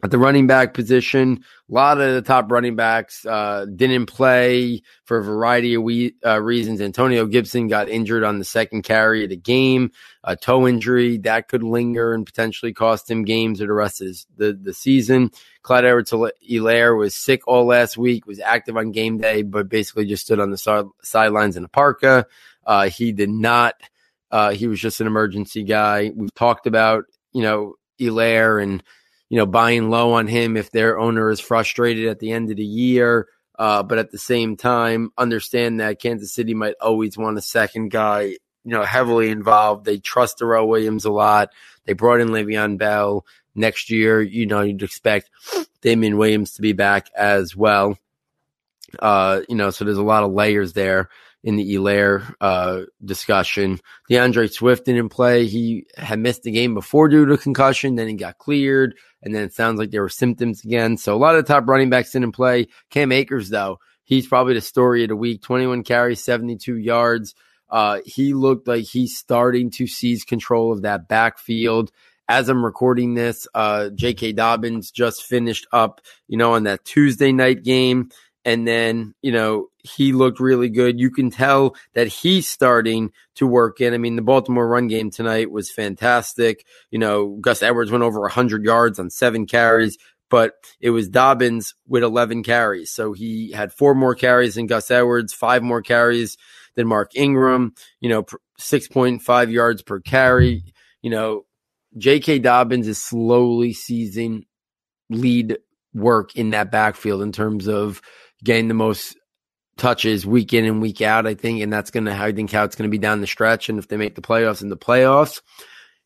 At the running back position, a lot of the top running backs uh didn't play for a variety of we, uh, reasons. Antonio Gibson got injured on the second carry of the game, a toe injury that could linger and potentially cost him games or the rest of his, the, the season. Clyde Edwards-Helaire was sick all last week, was active on game day, but basically just stood on the so- sidelines in a parka. Uh, he did not. Uh, he was just an emergency guy. We've talked about, you know, Helaire and you know, buying low on him if their owner is frustrated at the end of the year. Uh, but at the same time, understand that Kansas City might always want a second guy, you know, heavily involved. They trust Darrell Williams a lot. They brought in Le'Veon Bell. Next year, you know, you'd expect Damian Williams to be back as well. Uh, you know, so there's a lot of layers there in the Helaire uh, discussion. DeAndre Swift didn't play. He had missed the game before due to concussion. Then he got cleared. And then it sounds like there were symptoms again. So a lot of the top running backs didn't play. Cam Akers, though, he's probably the story of the week. twenty-one carries, seventy-two yards. Uh, he looked like he's starting to seize control of that backfield. As I'm recording this, uh, J K. Dobbins just finished up, you know, on that Tuesday night game. And then, you know, he looked really good. You can tell that he's starting to work in. I mean, the Baltimore run game tonight was fantastic. You know, Gus Edwards went over one hundred yards on seven carries, but it was Dobbins with eleven carries. So he had four more carries than Gus Edwards, five more carries than Mark Ingram, you know, six point five yards per carry. You know, J K. Dobbins is slowly seizing lead work in that backfield in terms of getting the most touches week in and week out, I think, and that's going to, I think, how it's going to be down the stretch. And if they make the playoffs in the playoffs,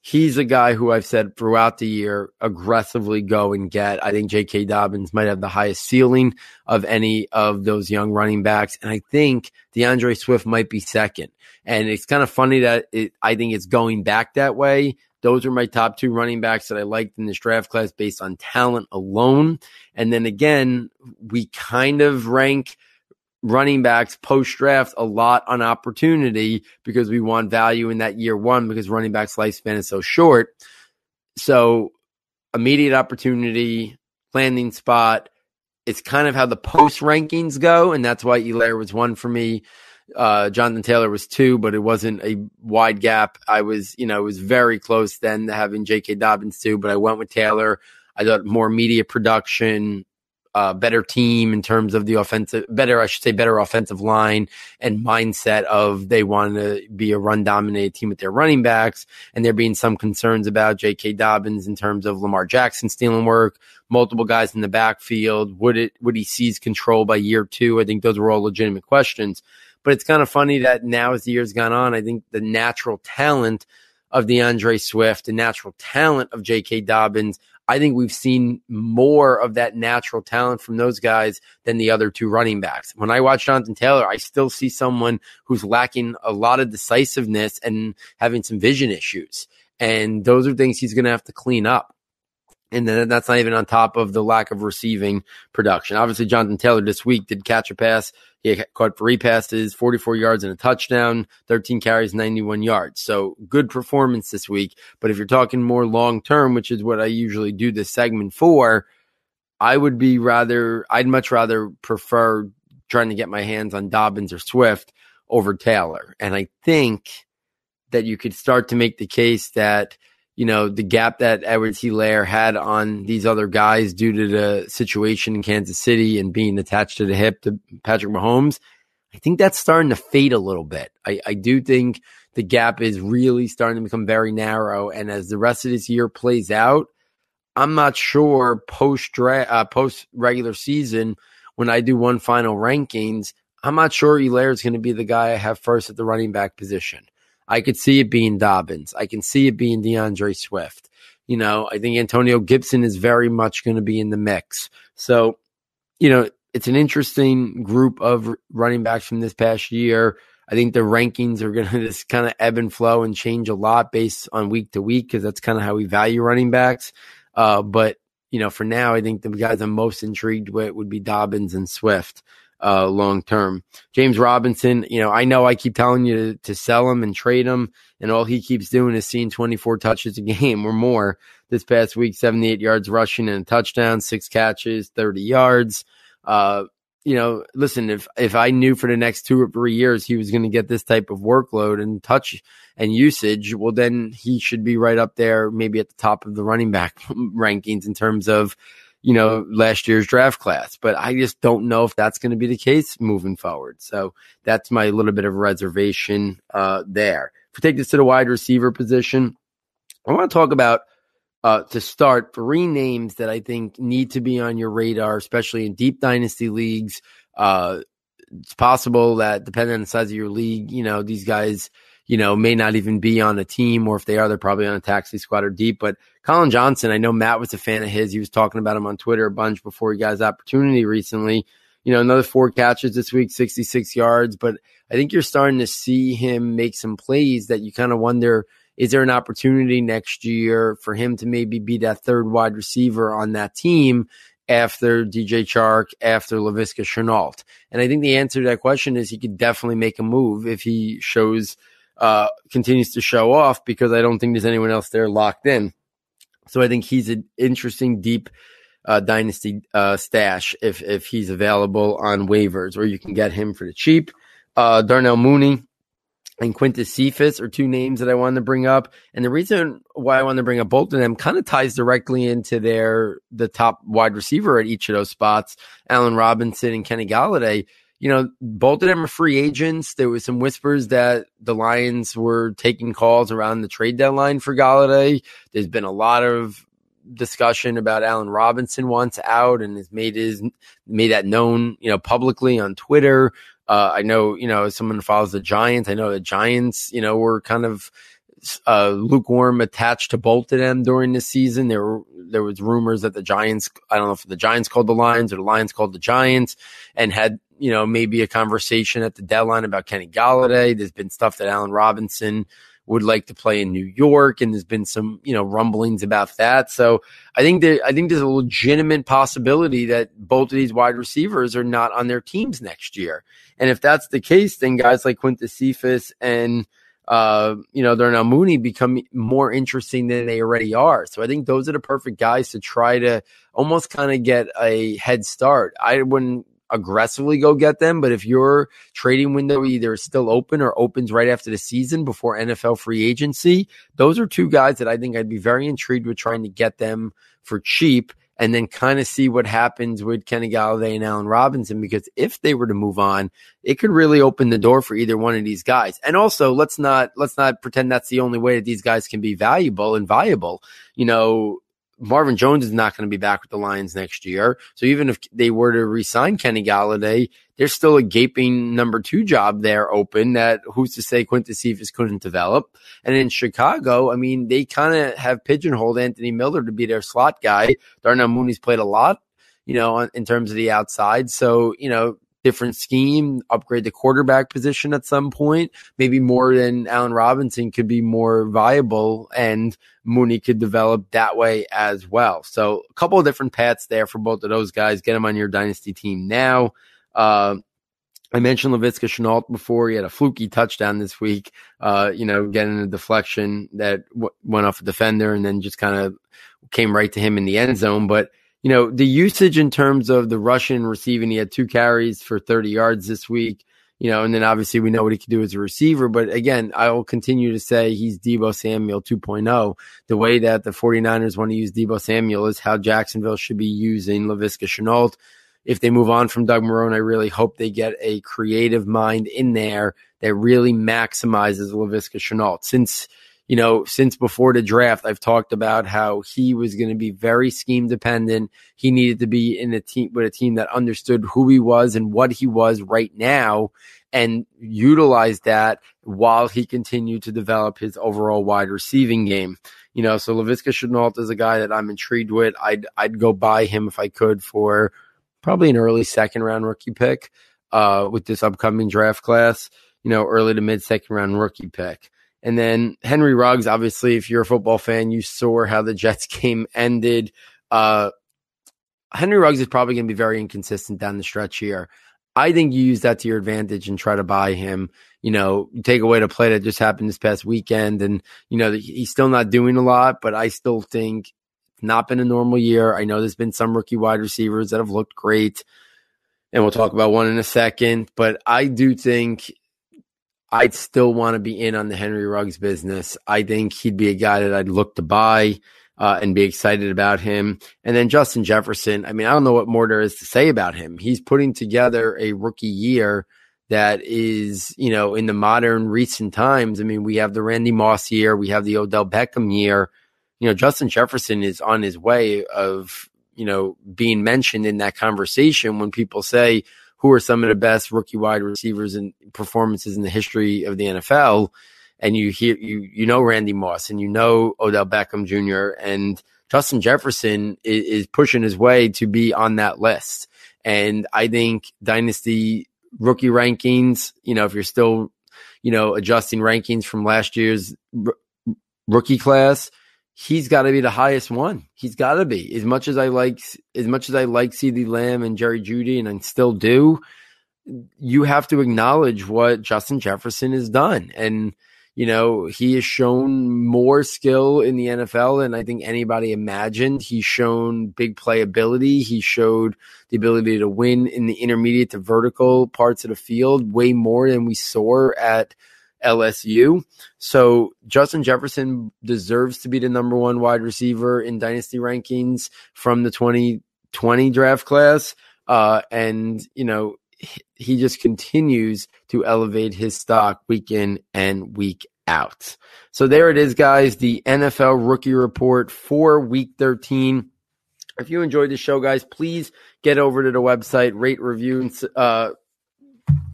he's a guy who I've said throughout the year, aggressively go and get. I think J K. Dobbins might have the highest ceiling of any of those young running backs. And I think DeAndre Swift might be second. And it's kind of funny that it, I think it's going back that way. Those are my top two running backs that I liked in this draft class based on talent alone. And then again, we kind of rank running backs post-draft a lot on opportunity because we want value in that year one because running backs' lifespan is so short. So immediate opportunity, landing spot, it's kind of how the post-rankings go, and that's why Helaire was one for me. Uh, Jonathan Taylor was two, but it wasn't a wide gap. I was, you know, it was very close then to having J K. Dobbins too, but I went with Taylor. I thought more media production, uh, better team in terms of the offensive, better, I should say better offensive line and mindset of they want to be a run dominated team with their running backs. And there being some concerns about J K. Dobbins in terms of Lamar Jackson stealing work, multiple guys in the backfield. Would it, would he seize control by year two? I think those were all legitimate questions. But it's kind of funny that now as the year's gone on, I think the natural talent of DeAndre Swift, the natural talent of J K. Dobbins, I think we've seen more of that natural talent from those guys than the other two running backs. When I watch Jonathan Taylor, I still see someone who's lacking a lot of decisiveness and having some vision issues. And those are things he's going to have to clean up. And then that's not even on top of the lack of receiving production. Obviously, Jonathan Taylor this week did catch a pass. He caught three passes, forty-four yards and a touchdown, thirteen carries, ninety-one yards. So good performance this week. But if you're talking more long-term, which is what I usually do this segment for, I would be rather, I'd much rather prefer trying to get my hands on Dobbins or Swift over Taylor. And I think that you could start to make the case that, you know, the gap that Edwards-Helaire had on these other guys due to the situation in Kansas City and being attached to the hip to Patrick Mahomes, I think that's starting to fade a little bit. I, I do think the gap is really starting to become very narrow. And as the rest of this year plays out, I'm not sure post uh, post regular season when I do one final rankings, I'm not sure Helaire is going to be the guy I have first at the running back position. I could see it being Dobbins. I can see it being DeAndre Swift. You know, I think Antonio Gibson is very much going to be in the mix. So, you know, it's an interesting group of running backs from this past year. I think the rankings are going to just kind of ebb and flow and change a lot based on week to week because that's kind of how we value running backs. Uh, but, you know, for now, I think the guys I'm most intrigued with would be Dobbins and Swift. Uh, long term. James Robinson, you know, I know I keep telling you to, to sell him and trade him, and all he keeps doing is seeing twenty-four touches a game or more. This past week, seventy-eight yards rushing and a touchdown, six catches, thirty yards. Uh, you know, listen, if if I knew for the next two or three years he was going to get this type of workload and touch and usage, well, then he should be right up there, maybe at the top of the running back rankings in terms of, you know, last year's draft class. But I just don't know if that's going to be the case moving forward. So that's my little bit of reservation uh, there. If we take this to the wide receiver position, I want to talk about, uh, to start, three names that I think need to be on your radar, especially in deep dynasty leagues. Uh, it's possible that depending on the size of your league, you know, these guys, you know, may not even be on a team, or if they are, they're probably on a taxi squad or deep. But Colin Johnson, I know Matt was a fan of his. He was talking about him on Twitter a bunch before he got his opportunity recently. You know, another four catches this week, sixty-six yards. But I think you're starting to see him make some plays that you kind of wonder, is there an opportunity next year for him to maybe be that third wide receiver on that team after D J Chark, after Laviska Shenault? And I think the answer to that question is he could definitely make a move if he shows – Uh, continues to show off, because I don't think there's anyone else there locked in. So I think he's an interesting deep uh, dynasty uh, stash if if he's available on waivers, or you can get him for the cheap. Uh, Darnell Mooney and Quintus Cephas are two names that I wanted to bring up. And the reason why I wanted to bring up both of them kind of ties directly into their the top wide receiver at each of those spots, Allen Robinson and Kenny Galladay. You know, both of them are free agents. There was some whispers that the Lions were taking calls around the trade deadline for Galladay. There's been a lot of discussion about Allen Robinson wants out and has made his made that known, you know, publicly on Twitter. Uh, I know, you know, someone follows the Giants. I know the Giants, you know, were kind of uh, lukewarm attached to both of them during this season. There were there was rumors that the Giants, I don't know if the Giants called the Lions or the Lions called the Giants, and had, you know, maybe a conversation at the deadline about Kenny Galladay. There's been stuff that Allen Robinson would like to play in New York, and there's been some, you know, rumblings about that. So I think there, I think there's a legitimate possibility that both of these wide receivers are not on their teams next year. And if that's the case, then guys like Quintus Cephas and, uh, you know, Darnell Mooney become more interesting than they already are. So I think those are the perfect guys to try to almost kind of get a head start. I wouldn't aggressively go get them, but if your trading window either is still open or opens right after the season before N F L free agency, those are two guys that I think I'd be very intrigued with trying to get them for cheap, and then kind of see what happens with Kenny Galladay and Allen Robinson, because if they were to move on, it could really open the door for either one of these guys. And also, let's not let's not pretend that's the only way that these guys can be valuable and viable. You know, Marvin Jones is not going to be back with the Lions next year. So even if they were to re-sign Kenny Galladay, there's still a gaping number two job there open that who's to say Quintez Cephas couldn't develop. And in Chicago, I mean, they kind of have pigeonholed Anthony Miller to be their slot guy. Darnell Mooney's played a lot, you know, in terms of the outside. So, you know, different scheme, upgrade the quarterback position at some point. Maybe more than Allen Robinson could be more viable, and Mooney could develop that way as well. So a couple of different paths there for both of those guys. Get them on your dynasty team now. Uh, I mentioned Laviska Shenault before. He had a fluky touchdown this week, uh, you know, getting a deflection that w- went off a defender and then just kind of came right to him in the end zone. But you know, the usage in terms of the rushing, receiving, he had two carries for thirty yards this week, you know, and then obviously we know what he can do as a receiver. But again, I will continue to say he's Deebo Samuel two point oh. The way that the 49ers want to use Deebo Samuel is how Jacksonville should be using Laviska Shenault. If they move on from Doug Marrone, I really hope they get a creative mind in there that really maximizes Laviska Shenault. Since You know, since before the draft, I've talked about how he was going to be very scheme dependent. He needed to be in a team with a team that understood who he was and what he was right now, and utilize that while he continued to develop his overall wide receiving game. You know, so Laviska Shenault is a guy that I'm intrigued with. I'd I'd go buy him if I could for probably an early second round rookie pick uh, with this upcoming draft class. You know, early to mid second round rookie pick. And then Henry Ruggs, obviously, if you're a football fan, you saw how the Jets game ended. Uh, Henry Ruggs is probably going to be very inconsistent down the stretch here. I think you use that to your advantage and try to buy him. You know, you take away the play that just happened this past weekend. And, you know, he's still not doing a lot, but I still think it's not been a normal year. I know there's been some rookie wide receivers that have looked great, and we'll talk about one in a second. But I do think I'd still want to be in on the Henry Ruggs business. I think he'd be a guy that I'd look to buy uh, and be excited about him. And then Justin Jefferson, I mean, I don't know what more there is to say about him. He's putting together a rookie year that is, you know, in the modern recent times. I mean, we have the Randy Moss year. We have the Odell Beckham year. You know, Justin Jefferson is on his way of, you know, being mentioned in that conversation when people say, who are some of the best rookie wide receivers and performances in the history of the N F L? And you hear, you, you know, Randy Moss and you know, Odell Beckham Junior and Justin Jefferson is, is pushing his way to be on that list. And I think dynasty rookie rankings, you know, if you're still, you know, adjusting rankings from last year's r- rookie class, he's got to be the highest one. He's got to be. As much as I like, as much as I like CeeDee Lamb and Jerry Jeudy, and I still do, you have to acknowledge what Justin Jefferson has done. And, you know, he has shown more skill in the N F L than I think anybody imagined. He's shown big playability. He showed the ability to win in the intermediate to vertical parts of the field way more than we saw at L S U. So Justin Jefferson deserves to be the number one wide receiver in dynasty rankings from the twenty twenty draft class. Uh, and, you know, he just continues to elevate his stock week in and week out. So there it is, guys. The N F L Rookie Report for Week thirteen. If you enjoyed the show, guys, please get over to the website, rate, review, and uh,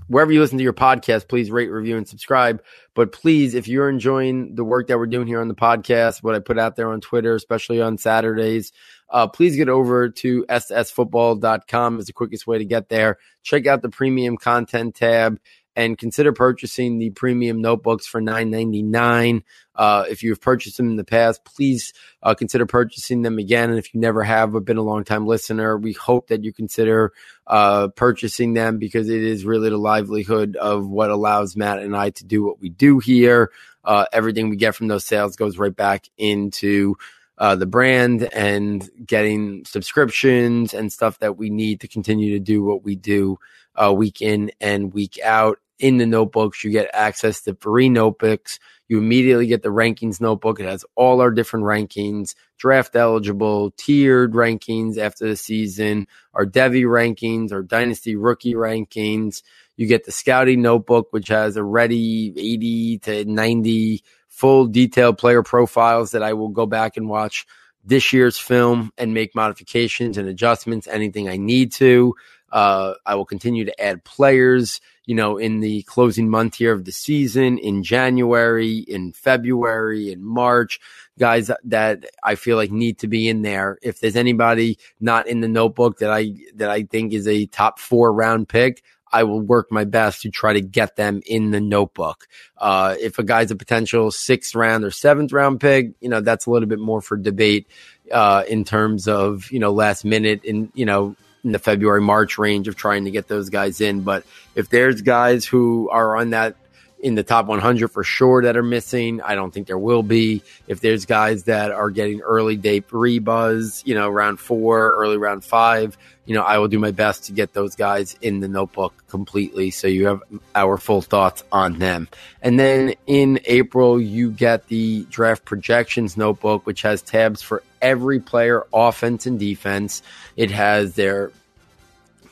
wherever you listen to your podcast, please rate, review, and subscribe. But please, if you're enjoying the work that we're doing here on the podcast, what I put out there on Twitter, especially on Saturdays, uh, please get over to s s football dot com is the quickest way to get there. Check out the premium content tab and consider purchasing the premium notebooks for nine ninety-nine. Uh, if you've purchased them in the past, please uh, consider purchasing them again. And if you never have but been a long-time listener, we hope that you consider uh, purchasing them, because it is really the livelihood of what allows Matt and I to do what we do here. Uh, everything we get from those sales goes right back into Uh, the brand and getting subscriptions and stuff that we need to continue to do what we do uh, week in and week out. In the notebooks, you get access to free notebooks. You immediately get the rankings notebook. It has all our different rankings, draft eligible, tiered rankings after the season, our Devy rankings, our dynasty rookie rankings. You get the scouting notebook, which has already eighty to ninety full detailed player profiles that I will go back and watch this year's film and make modifications and adjustments, anything I need to. Uh, I will continue to add players, you know, in the closing month here of the season, in January, in February, in March, guys that I feel like need to be in there. If there's anybody not in the notebook that I, that I think is a top four round pick, I will work my best to try to get them in the notebook. Uh, if a guy's a potential sixth round or seventh round pick, you know, that's a little bit more for debate, uh, in terms of, you know, last minute and, you know, in the February, March range of trying to get those guys in. But if there's guys who are on that in the top one hundred for sure that are missing, I don't think there will be. If there's guys that are getting early day three buzz, you know, round four, early round five, you know, I will do my best to get those guys in the notebook completely. So you have our full thoughts on them. And then in April, you get the draft projections notebook, which has tabs for every player, offense and defense. It has their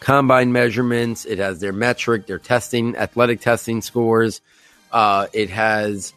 combine measurements. It has their metric, their testing, athletic testing scores. Uh, it has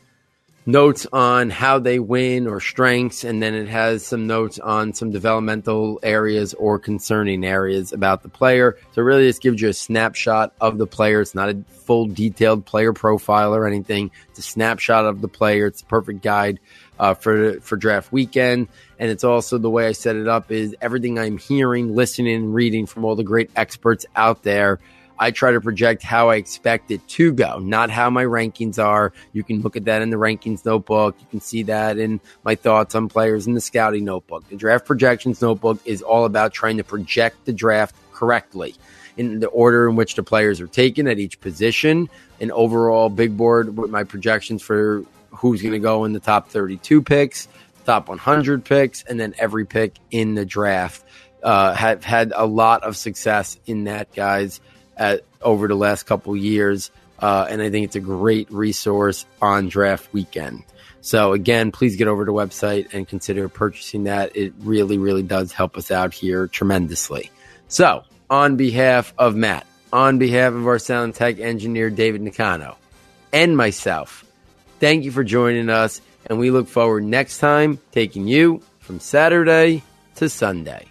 notes on how they win or strengths. And then it has some notes on some developmental areas or concerning areas about the player. So really this gives you a snapshot of the player. It's not a full detailed player profile or anything. It's a snapshot of the player. It's the perfect guide uh, for, for draft weekend. And it's also the way I set it up is everything I'm hearing, listening, and reading from all the great experts out there. I try to project how I expect it to go, not how my rankings are. You can look at that in the rankings notebook. You can see that in my thoughts on players in the scouting notebook. The draft projections notebook is all about trying to project the draft correctly in the order in which the players are taken at each position, an overall big board with my projections for who's going to go in the top thirty-two picks, top one hundred picks, and then every pick in the draft. Uh, have had a lot of success in that, guys. At, over the last couple years, uh, and I think it's a great resource on draft weekend. So again, please get over to the website and consider purchasing that. It really, really does help us out here tremendously. So on behalf of Matt, on behalf of our sound tech engineer, David Nicano, and myself, thank you for joining us, and we look forward next time taking you from Saturday to Sunday.